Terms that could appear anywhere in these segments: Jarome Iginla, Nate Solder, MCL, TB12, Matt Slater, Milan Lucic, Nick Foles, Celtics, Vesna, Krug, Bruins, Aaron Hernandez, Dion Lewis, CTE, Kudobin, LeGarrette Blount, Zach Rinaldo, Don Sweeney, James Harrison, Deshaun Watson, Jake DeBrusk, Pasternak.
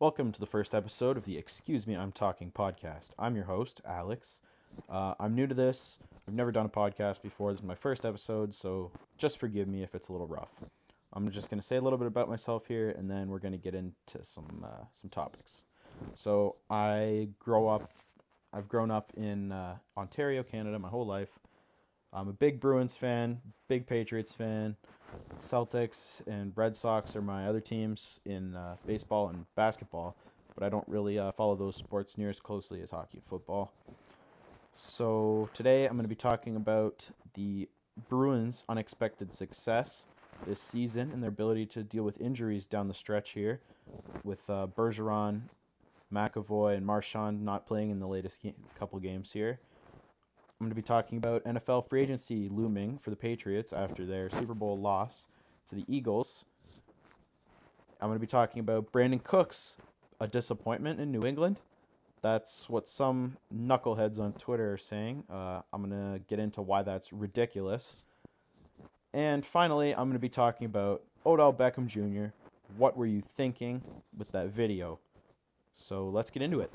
Welcome to the first episode of the Excuse Me, I'm Talking podcast. I'm your host, Alex. I'm new to this. I've never done a podcast before. This is my first episode, so just forgive me if it's a little rough. I'm just going to say a little bit about myself here, and then we're going to get into some topics. So I've grown up in Ontario, Canada my whole life. I'm a big Bruins fan, big Patriots fan. Celtics and Red Sox are my other teams in baseball and basketball, but I don't really follow those sports near as closely as hockey and football. So today I'm going to be talking about the Bruins' unexpected success this season and their ability to deal with injuries down the stretch here with Bergeron, McAvoy, and Marchand not playing in the latest couple games here. I'm going to be talking about NFL free agency looming for the Patriots after their Super Bowl loss to the Eagles. I'm going to be talking about Brandon Cooks, a disappointment in New England. That's what some knuckleheads on Twitter are saying. I'm going to get into why that's ridiculous. And finally, I'm going to be talking about Odell Beckham Jr. What were you thinking with that video? So let's get into it.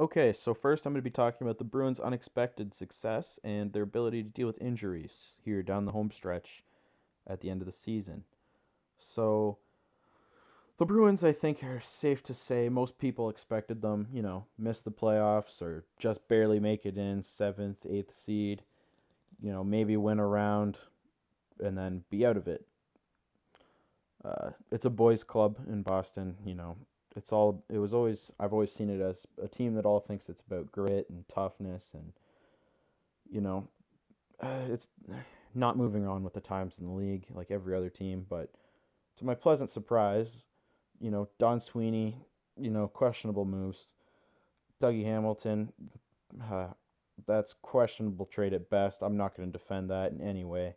Okay, so first I'm going to be talking about the Bruins' unexpected success and their ability to deal with injuries here down the home stretch at the end of the season. So, the Bruins, I think, are safe to say most people expected them, miss the playoffs or just barely make it in, 7th, 8th seed, maybe win a round and then be out of it. It's a boys' club in Boston, I've always seen it as a team that all thinks it's about grit and toughness and, it's not moving on with the times in the league like every other team. But to my pleasant surprise, Don Sweeney, questionable moves. Dougie Hamilton, that's questionable trade at best. I'm not going to defend that in any way.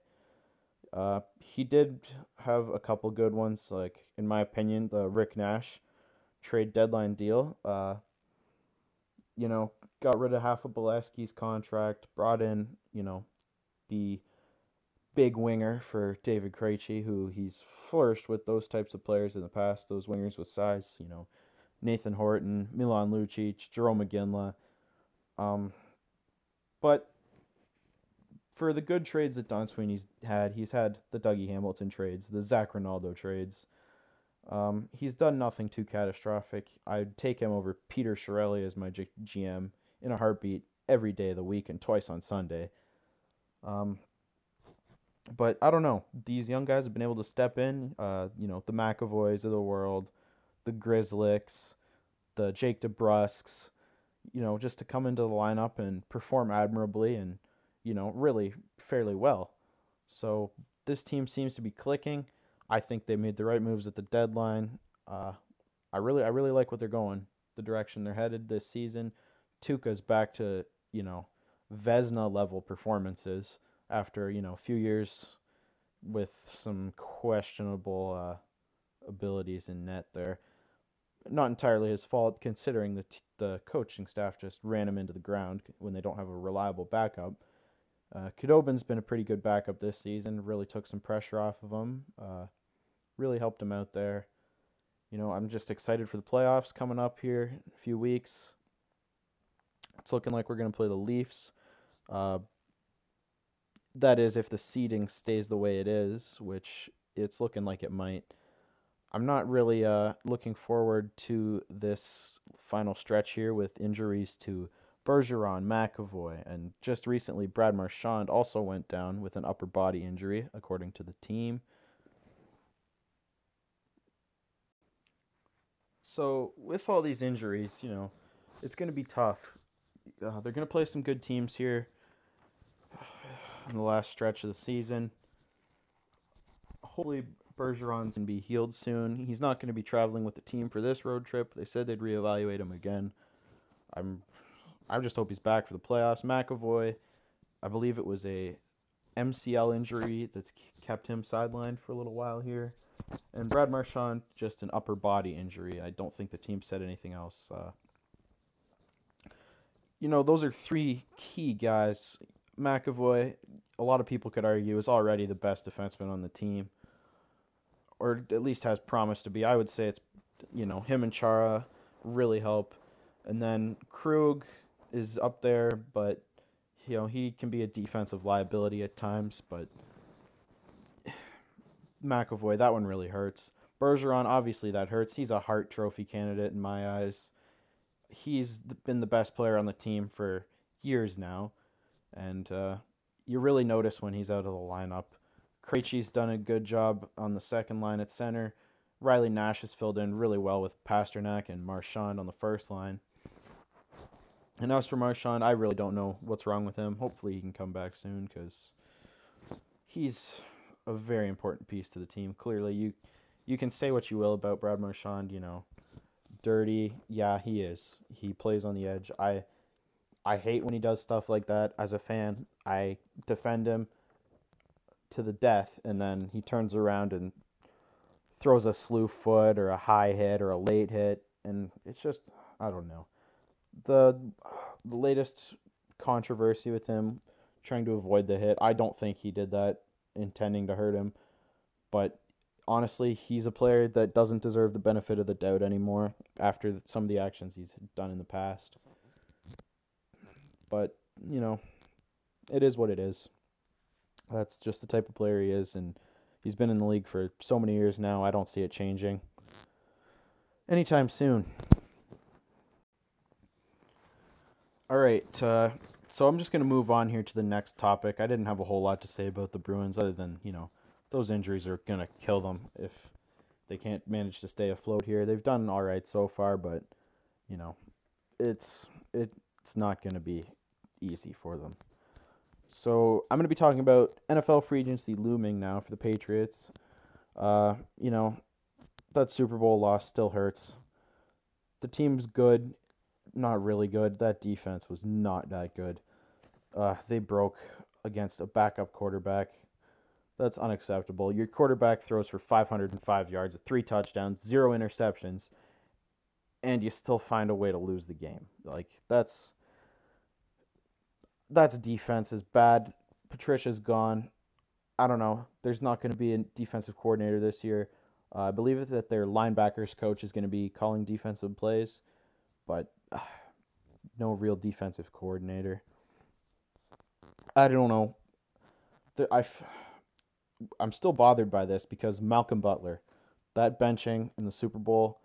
He did have a couple good ones, like, in my opinion, the Rick Nash trade deadline deal, got rid of half of Bolesky's contract, brought in, the big winger for David Krejci, who he's flourished with those types of players in the past, those wingers with size, Nathan Horton, Milan Lucic, Jarome Iginla, but for the good trades that Don Sweeney's had, he's had the Dougie Hamilton trades, the Zach Rinaldo trades. He's done nothing too catastrophic. I'd take him over Peter Shirelli as my GM in a heartbeat every day of the week and twice on Sunday. But I don't know. These young guys have been able to step in, the McAvoys of the world, the Grizzlicks, the Jake DeBrusks, just to come into the lineup and perform admirably and, really fairly well. So this team seems to be clicking. I think they made the right moves at the deadline. I really like what they're going, the direction they're headed this season. Tuca's back to, Vesna level performances after, a few years with some questionable abilities in net there. Not entirely his fault, considering the coaching staff just ran him into the ground when they don't have a reliable backup. Kudobin's been a pretty good backup this season, really took some pressure off of him, really helped him out there. I'm just excited for the playoffs coming up here in a few weeks. It's looking like we're going to play the Leafs. That is, if the seeding stays the way it is, which it's looking like it might. I'm not really looking forward to this final stretch here with injuries to Bergeron, McAvoy, and just recently Brad Marchand also went down with an upper body injury, according to the team. So, with all these injuries, it's going to be tough. They're going to play some good teams here in the last stretch of the season. Hopefully, Bergeron's going to be healed soon. He's not going to be traveling with the team for this road trip. They said they'd reevaluate him again. I just hope he's back for the playoffs. McAvoy, I believe it was a MCL injury that's kept him sidelined for a little while here. And Brad Marchand, just an upper body injury. I don't think the team said anything else. Those are three key guys. McAvoy, a lot of people could argue, is already the best defenseman on the team, or at least has promised to be. I would say it's you know, him and Chara really help. And then Krug is up there, but, you know, he can be a defensive liability at times. But McAvoy, that one really hurts. Bergeron, obviously that hurts. He's a Hart Trophy candidate in my eyes. He's been the best player on the team for years now. And you really notice when he's out of the lineup. Krejci's done a good job on the second line at center. Riley Nash has filled in really well with Pasternak and Marchand on the first line. And as for Marchand, I really don't know what's wrong with him. Hopefully he can come back soon because he's a very important piece to the team. Clearly, you can say what you will about Brad Marchand, you know, dirty. Yeah, he is. He plays on the edge. I hate when he does stuff like that. As a fan, I defend him to the death, and then he turns around and throws a slew foot or a high hit or a late hit, and it's just, I don't know. The latest controversy with him trying to avoid the hit, I don't think he did that intending to hurt him, but honestly, he's a player that doesn't deserve the benefit of the doubt anymore after some of the actions he's done in the past. But, you know, it is what it is. That's just the type of player he is, and he's been in the league for so many years now, I don't see it changing anytime soon. All right, so I'm just going to move on here to the next topic. I didn't have a whole lot to say about the Bruins other than, you know, those injuries are going to kill them if they can't manage to stay afloat here. They've done all right so far, but, you know, it's not going to be easy for them. So I'm going to be talking about NFL free agency looming now for the Patriots. You know, that Super Bowl loss still hurts. The team's good, not really good. That defense was not that good. They broke against a backup quarterback. That's unacceptable. Your quarterback throws for 505 yards, 3 touchdowns, 0 interceptions, and you still find a way to lose the game. Like, that's defense is bad. Patricia's gone. I don't know. There's not going to be a defensive coordinator this year. I believe that their linebackers coach is going to be calling defensive plays, but no real defensive coordinator. I don't know. I'm still bothered by this because Malcolm Butler, that benching in the Super Bowl,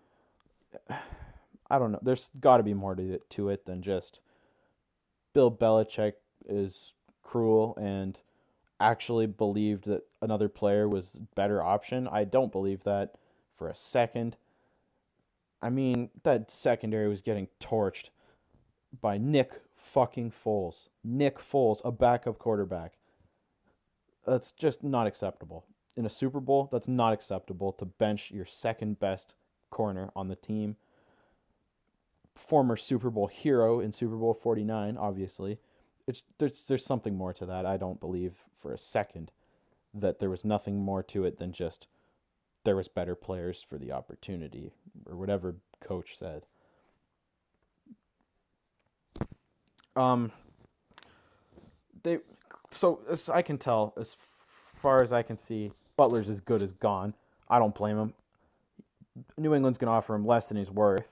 I don't know. There's got to be more to it than just Bill Belichick is cruel and actually believed that another player was a better option. I don't believe that for a second. I mean, that secondary was getting torched by Nick fucking Foles. Nick Foles, a backup quarterback. That's just not acceptable. In a Super Bowl, that's not acceptable to bench your second best corner on the team. Former Super Bowl hero in Super Bowl 49, obviously. There's something more to that. I don't believe for a second that there was nothing more to it than just there was better players for the opportunity or whatever coach said. So as I can tell, as far as I can see, Butler's as good as gone. I don't blame him. New England's going to offer him less than he's worth.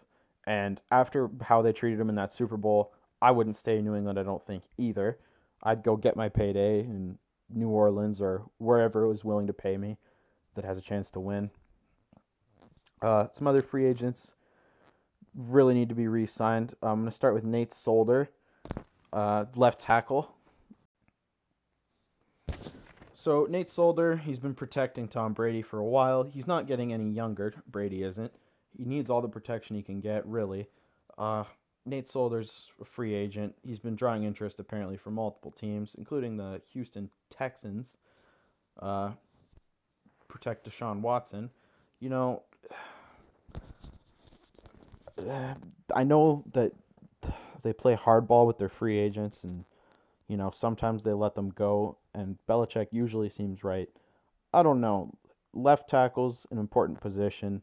And after how they treated him in that Super Bowl, I wouldn't stay in New England, I don't think, either. I'd go get my payday in New Orleans or wherever it was willing to pay me that has a chance to win. Some other free agents really need to be re-signed. I'm going to start with Nate Solder, left tackle. So Nate Solder, he's been protecting Tom Brady for a while. He's not getting any younger. Brady isn't. He needs all the protection he can get, really. Nate Solder's a free agent. He's been drawing interest, apparently, from multiple teams, including the Houston Texans. Protect Deshaun Watson. You know, I know that they play hardball with their free agents, and, you know, sometimes they let them go, and Belichick usually seems right. I don't know. Left tackle's an important position.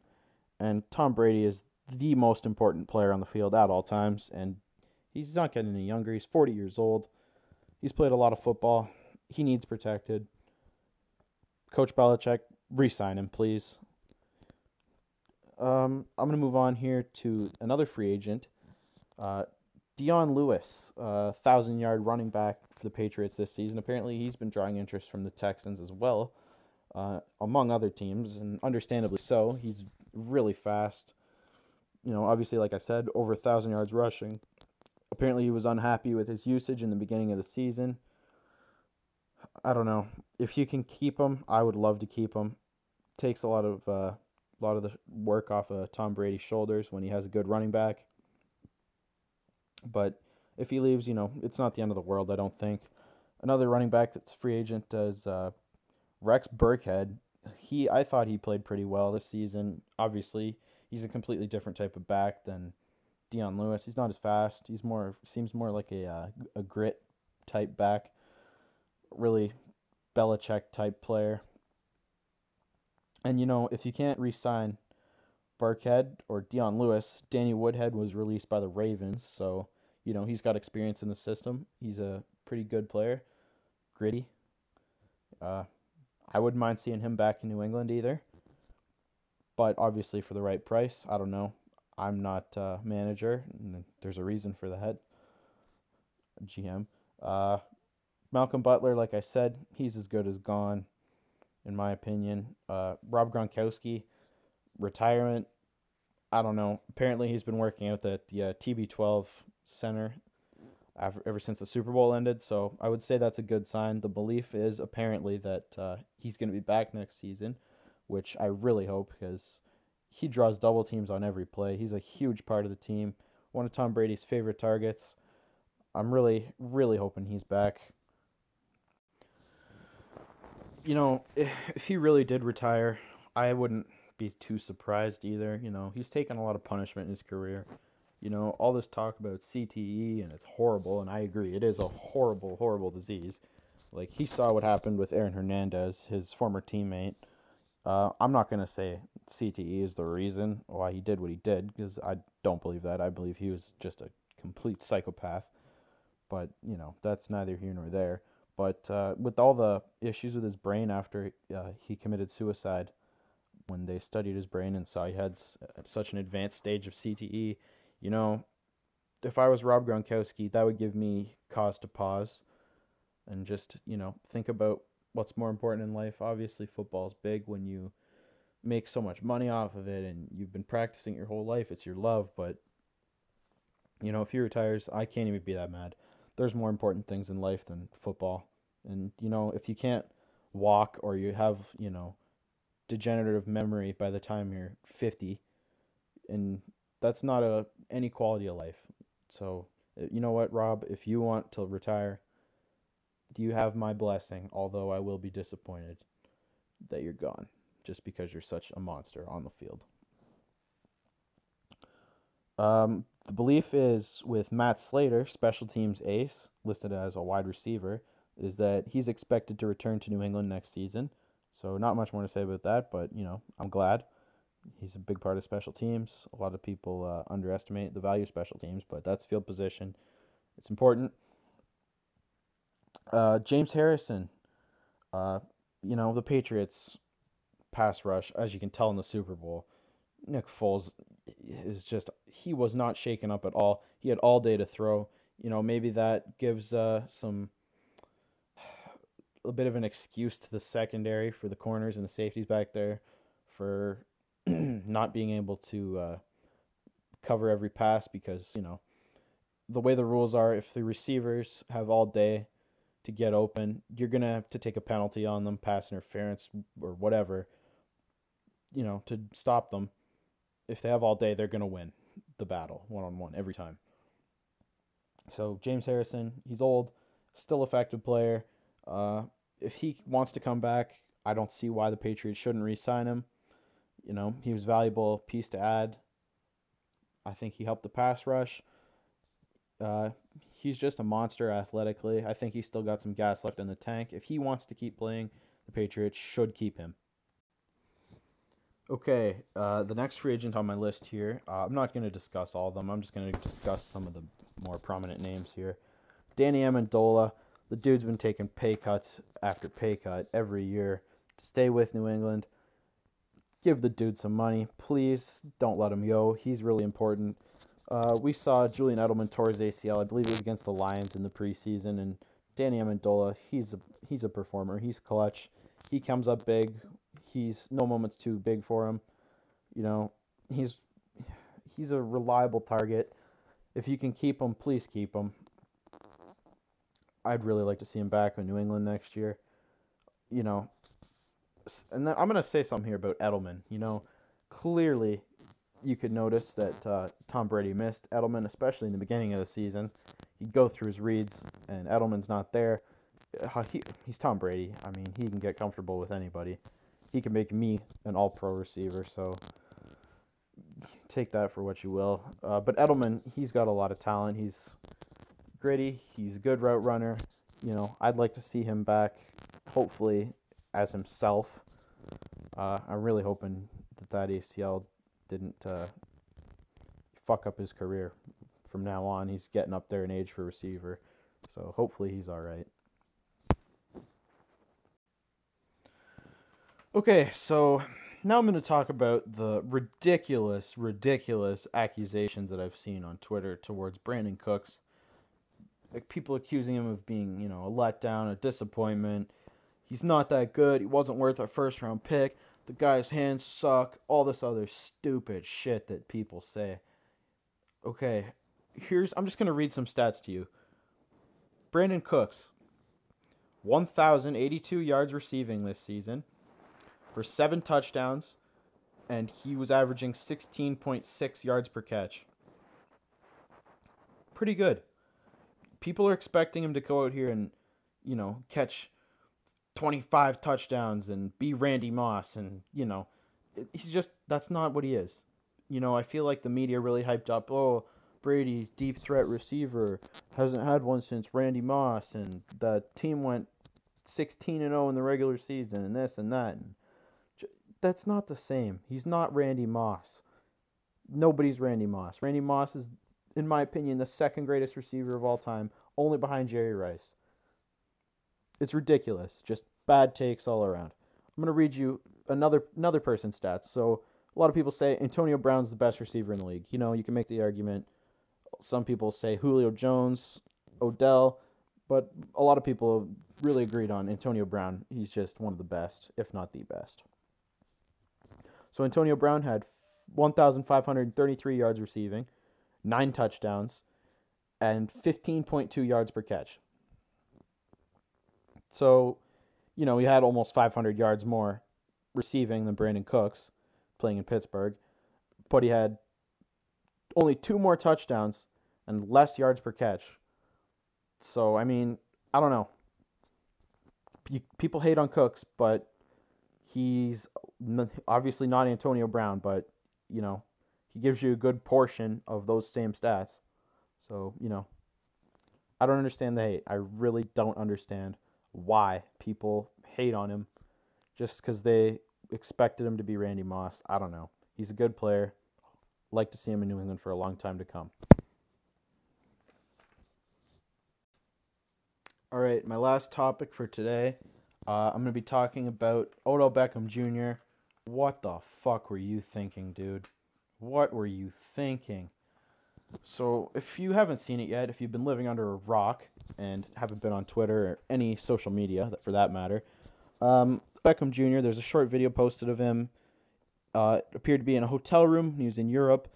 And Tom Brady is the most important player on the field at all times, and he's not getting any younger. He's 40 years old. He's played a lot of football. He needs protected. Coach Belichick, re-sign him, please. I'm going to move on here to another free agent, Dion Lewis, 1,000-yard running back for the Patriots this season. Apparently, he's been drawing interest from the Texans as well, among other teams, and understandably so. He's really fast. You know, obviously, like I said, over 1,000 yards rushing. Apparently, he was unhappy with his usage in the beginning of the season. I don't know. If you can keep him, I would love to keep him. Takes a lot of the work off of Tom Brady's shoulders when he has a good running back. But if he leaves, you know, it's not the end of the world, I don't think. Another running back that's free agent is Rex Burkhead. I thought he played pretty well this season. Obviously, he's a completely different type of back than Dion Lewis. He's not as fast. He's seems more like a grit type back. Really Belichick type player. And, you know, if you can't re-sign Burkhead or Dion Lewis, Danny Woodhead was released by the Ravens, so, you know, he's got experience in the system. He's a pretty good player, gritty. I wouldn't mind seeing him back in New England either, but obviously for the right price. I don't know. I'm not a manager, and there's a reason for that, GM. Malcolm Butler, like I said, he's as good as gone, in my opinion. Rob Gronkowski, retirement, I don't know. Apparently he's been working out at the TB12 Center ever since the Super Bowl ended, so I would say that's a good sign. The belief is apparently that he's going to be back next season, which I really hope because he draws double teams on every play. He's a huge part of the team, one of Tom Brady's favorite targets. I'm really, really hoping he's back. You know, if he really did retire, I wouldn't be too surprised either. You know, he's taken a lot of punishment in his career. You know, all this talk about CTE, and it's horrible, and I agree. It is a horrible, horrible disease. Like, he saw what happened with Aaron Hernandez, his former teammate. I'm not going to say CTE is the reason why he did what he did, because I don't believe that. I believe he was just a complete psychopath. But, you know, that's neither here nor there. But with all the issues with his brain after he committed suicide, when they studied his brain and saw he had such an advanced stage of CTE, you know, if I was Rob Gronkowski, that would give me cause to pause and just, you know, think about what's more important in life. Obviously, football's big when you make so much money off of it and you've been practicing your whole life. It's your love. But, you know, if he retires, I can't even be that mad. There's more important things in life than football. And, you know, if you can't walk or you have, you know, degenerative memory by the time you're 50, and that's not any quality of life. So, you know what, Rob, if you want to retire, you have my blessing, although I will be disappointed that you're gone just because you're such a monster on the field. The belief is with Matt Slater, special teams ace, listed as a wide receiver, is that he's expected to return to New England next season. So not much more to say about that, but, you know, I'm glad. He's a big part of special teams. A lot of people underestimate the value of special teams, but that's field position. It's important. James Harrison, you know, the Patriots pass rush, as you can tell in the Super Bowl, Nick Foles is just, he was not shaken up at all. He had all day to throw. You know, maybe that gives a bit of an excuse to the secondary for the corners and the safeties back there for not being able to cover every pass because, you know, the way the rules are, if the receivers have all day to get open, you're going to have to take a penalty on them, pass interference or whatever, you know, to stop them. If they have all day, they're going to win the battle one-on-one every time. So James Harrison, he's old, still effective player. If he wants to come back, I don't see why the Patriots shouldn't re-sign him. You know, he was a valuable piece to add. I think he helped the pass rush. He's just a monster athletically. I think he's still got some gas left in the tank. If he wants to keep playing, the Patriots should keep him. Okay, the next free agent on my list here, I'm not going to discuss all of them. I'm just going to discuss some of the more prominent names here. Danny Amendola, the dude's been taking pay cuts after pay cut every year to stay with New England. give the dude some money. Please don't let him go. He's really important. We saw Julian Edelman tore his ACL. I believe it was against the Lions in the preseason. And Danny Amendola, he's a performer. He's clutch. He comes up big. He's no moment's too big for him. You know, he's a reliable target. If you can keep him, please keep him. I'd really like to see him back in New England next year. You know, and then I'm going to say something here about Edelman. You know, clearly you could notice that Tom Brady missed Edelman, especially in the beginning of the season. He'd go through his reads, and Edelman's not there. He's Tom Brady. I mean, he can get comfortable with anybody. He can make me an all-pro receiver, so take that for what you will. But Edelman, he's got a lot of talent. He's gritty. He's a good route runner. You know, I'd like to see him back, hopefully, as himself. I'm really hoping that ACL didn't fuck up his career. From now on, he's getting up there in age for receiver, so hopefully he's all right. Okay, so now I'm going to talk about the ridiculous accusations that I've seen on Twitter towards Brandon Cooks. Like people accusing him of being, you know, a letdown, a disappointment. He's not that good. He wasn't worth a first-round pick. The guy's hands suck. All this other stupid shit that people say. Okay, I'm just going to read some stats to you. Brandon Cooks, 1,082 yards receiving this season for 7 touchdowns, and he was averaging 16.6 yards per catch. Pretty good. People are expecting him to go out here and, you know, catch 25 touchdowns and be Randy Moss, and, you know, that's not what he is. You know, I feel like the media really hyped up, oh, Brady, deep threat receiver, hasn't had one since Randy Moss, and the team went 16-0 in the regular season, and this and that. And that's not the same. He's not Randy Moss. Nobody's Randy Moss. Randy Moss is, in my opinion, the second greatest receiver of all time, only behind Jerry Rice. It's ridiculous. Just bad takes all around. I'm going to read you another person's stats. So a lot of people say Antonio Brown's the best receiver in the league. You know, you can make the argument. Some people say Julio Jones, Odell, but a lot of people really agreed on Antonio Brown. He's just one of the best, if not the best. So Antonio Brown had 1,533 yards receiving, 9 touchdowns, and 15.2 yards per catch. So, you know, he had almost 500 yards more receiving than Brandon Cooks, playing in Pittsburgh, but he had only 2 more touchdowns and less yards per catch. So, I mean, I don't know. People hate on Cooks, but he's obviously not Antonio Brown, but, you know, he gives you a good portion of those same stats. So, you know, I don't understand the hate. I really don't understand why people hate on him just because they expected him to be Randy Moss. I don't know. He's a good player. Like to see him in New England for a long time to come. All right, my last topic for today. I'm going to be talking about Odell Beckham Jr. What the fuck were you thinking, dude? What were you thinking? So if you haven't seen it yet, if you've been living under a rock and haven't been on Twitter or any social media for that matter, Beckham Jr., there's a short video posted of him. It appeared to be in a hotel room. He was in Europe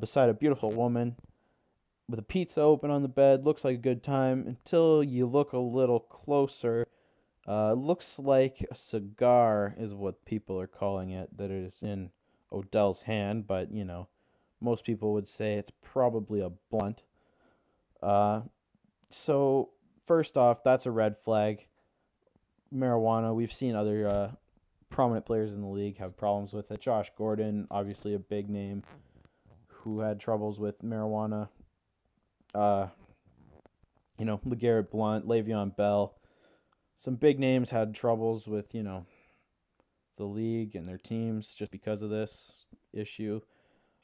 beside a beautiful woman with a pizza open on the bed. Looks like a good time until you look a little closer. Looks like a cigar is what people are calling it that is in Odell's hand, but, you know, most people would say it's probably a blunt. So, first off, that's a red flag. Marijuana, we've seen other prominent players in the league have problems with it. Josh Gordon, obviously a big name, who had troubles with marijuana. You know, LeGarrette Blount, Le'Veon Bell. Some big names had troubles with, you know, the league and their teams just because of this issue.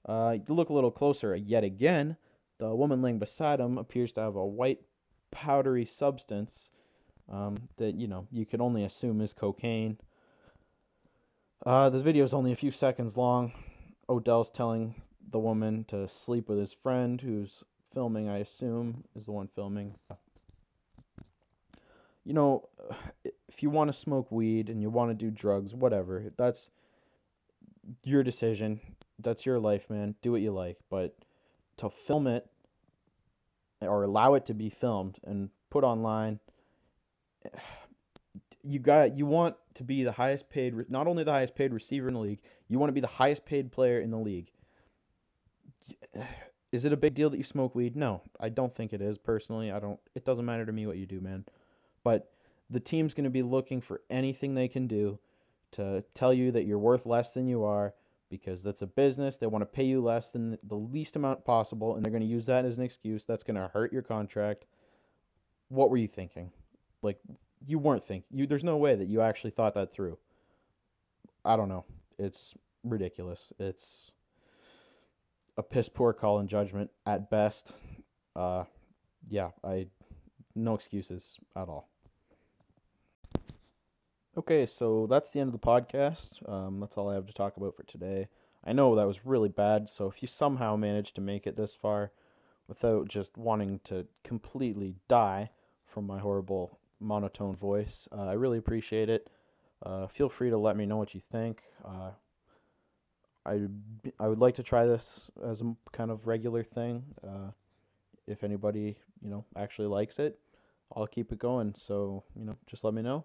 You look a little closer yet again. The woman laying beside him appears to have a white powdery substance that, you know, you could only assume is cocaine. This video is only a few seconds long. Odell's telling the woman to sleep with his friend, who's filming, I assume, is the one filming. You know, if you want to smoke weed and you want to do drugs, whatever, that's your decision. That's your life, man. Do what you like. But to film it or allow it to be filmed and put online, you want to be the highest paid, not only the highest paid receiver in the league, you want to be the highest paid player in the league. Is it a big deal that you smoke weed? No, I don't think it is, personally. It doesn't matter to me what you do, man. But the team's going to be looking for anything they can do to tell you that you're worth less than you are, because that's a business. They want to pay you less than the least amount possible, and they're going to use that as an excuse. That's going to hurt your contract. What were you thinking? Like, you weren't thinking. There's no way that you actually thought that through. I don't know. It's ridiculous. It's a piss-poor call in judgment at best. No excuses at all. Okay, so that's the end of the podcast. That's all I have to talk about for today. I know that was really bad, so if you somehow managed to make it this far without just wanting to completely die from my horrible monotone voice, I really appreciate it. Feel free to let me know what you think. I would like to try this as a kind of regular thing. If anybody, actually likes it, I'll keep it going. So, just let me know.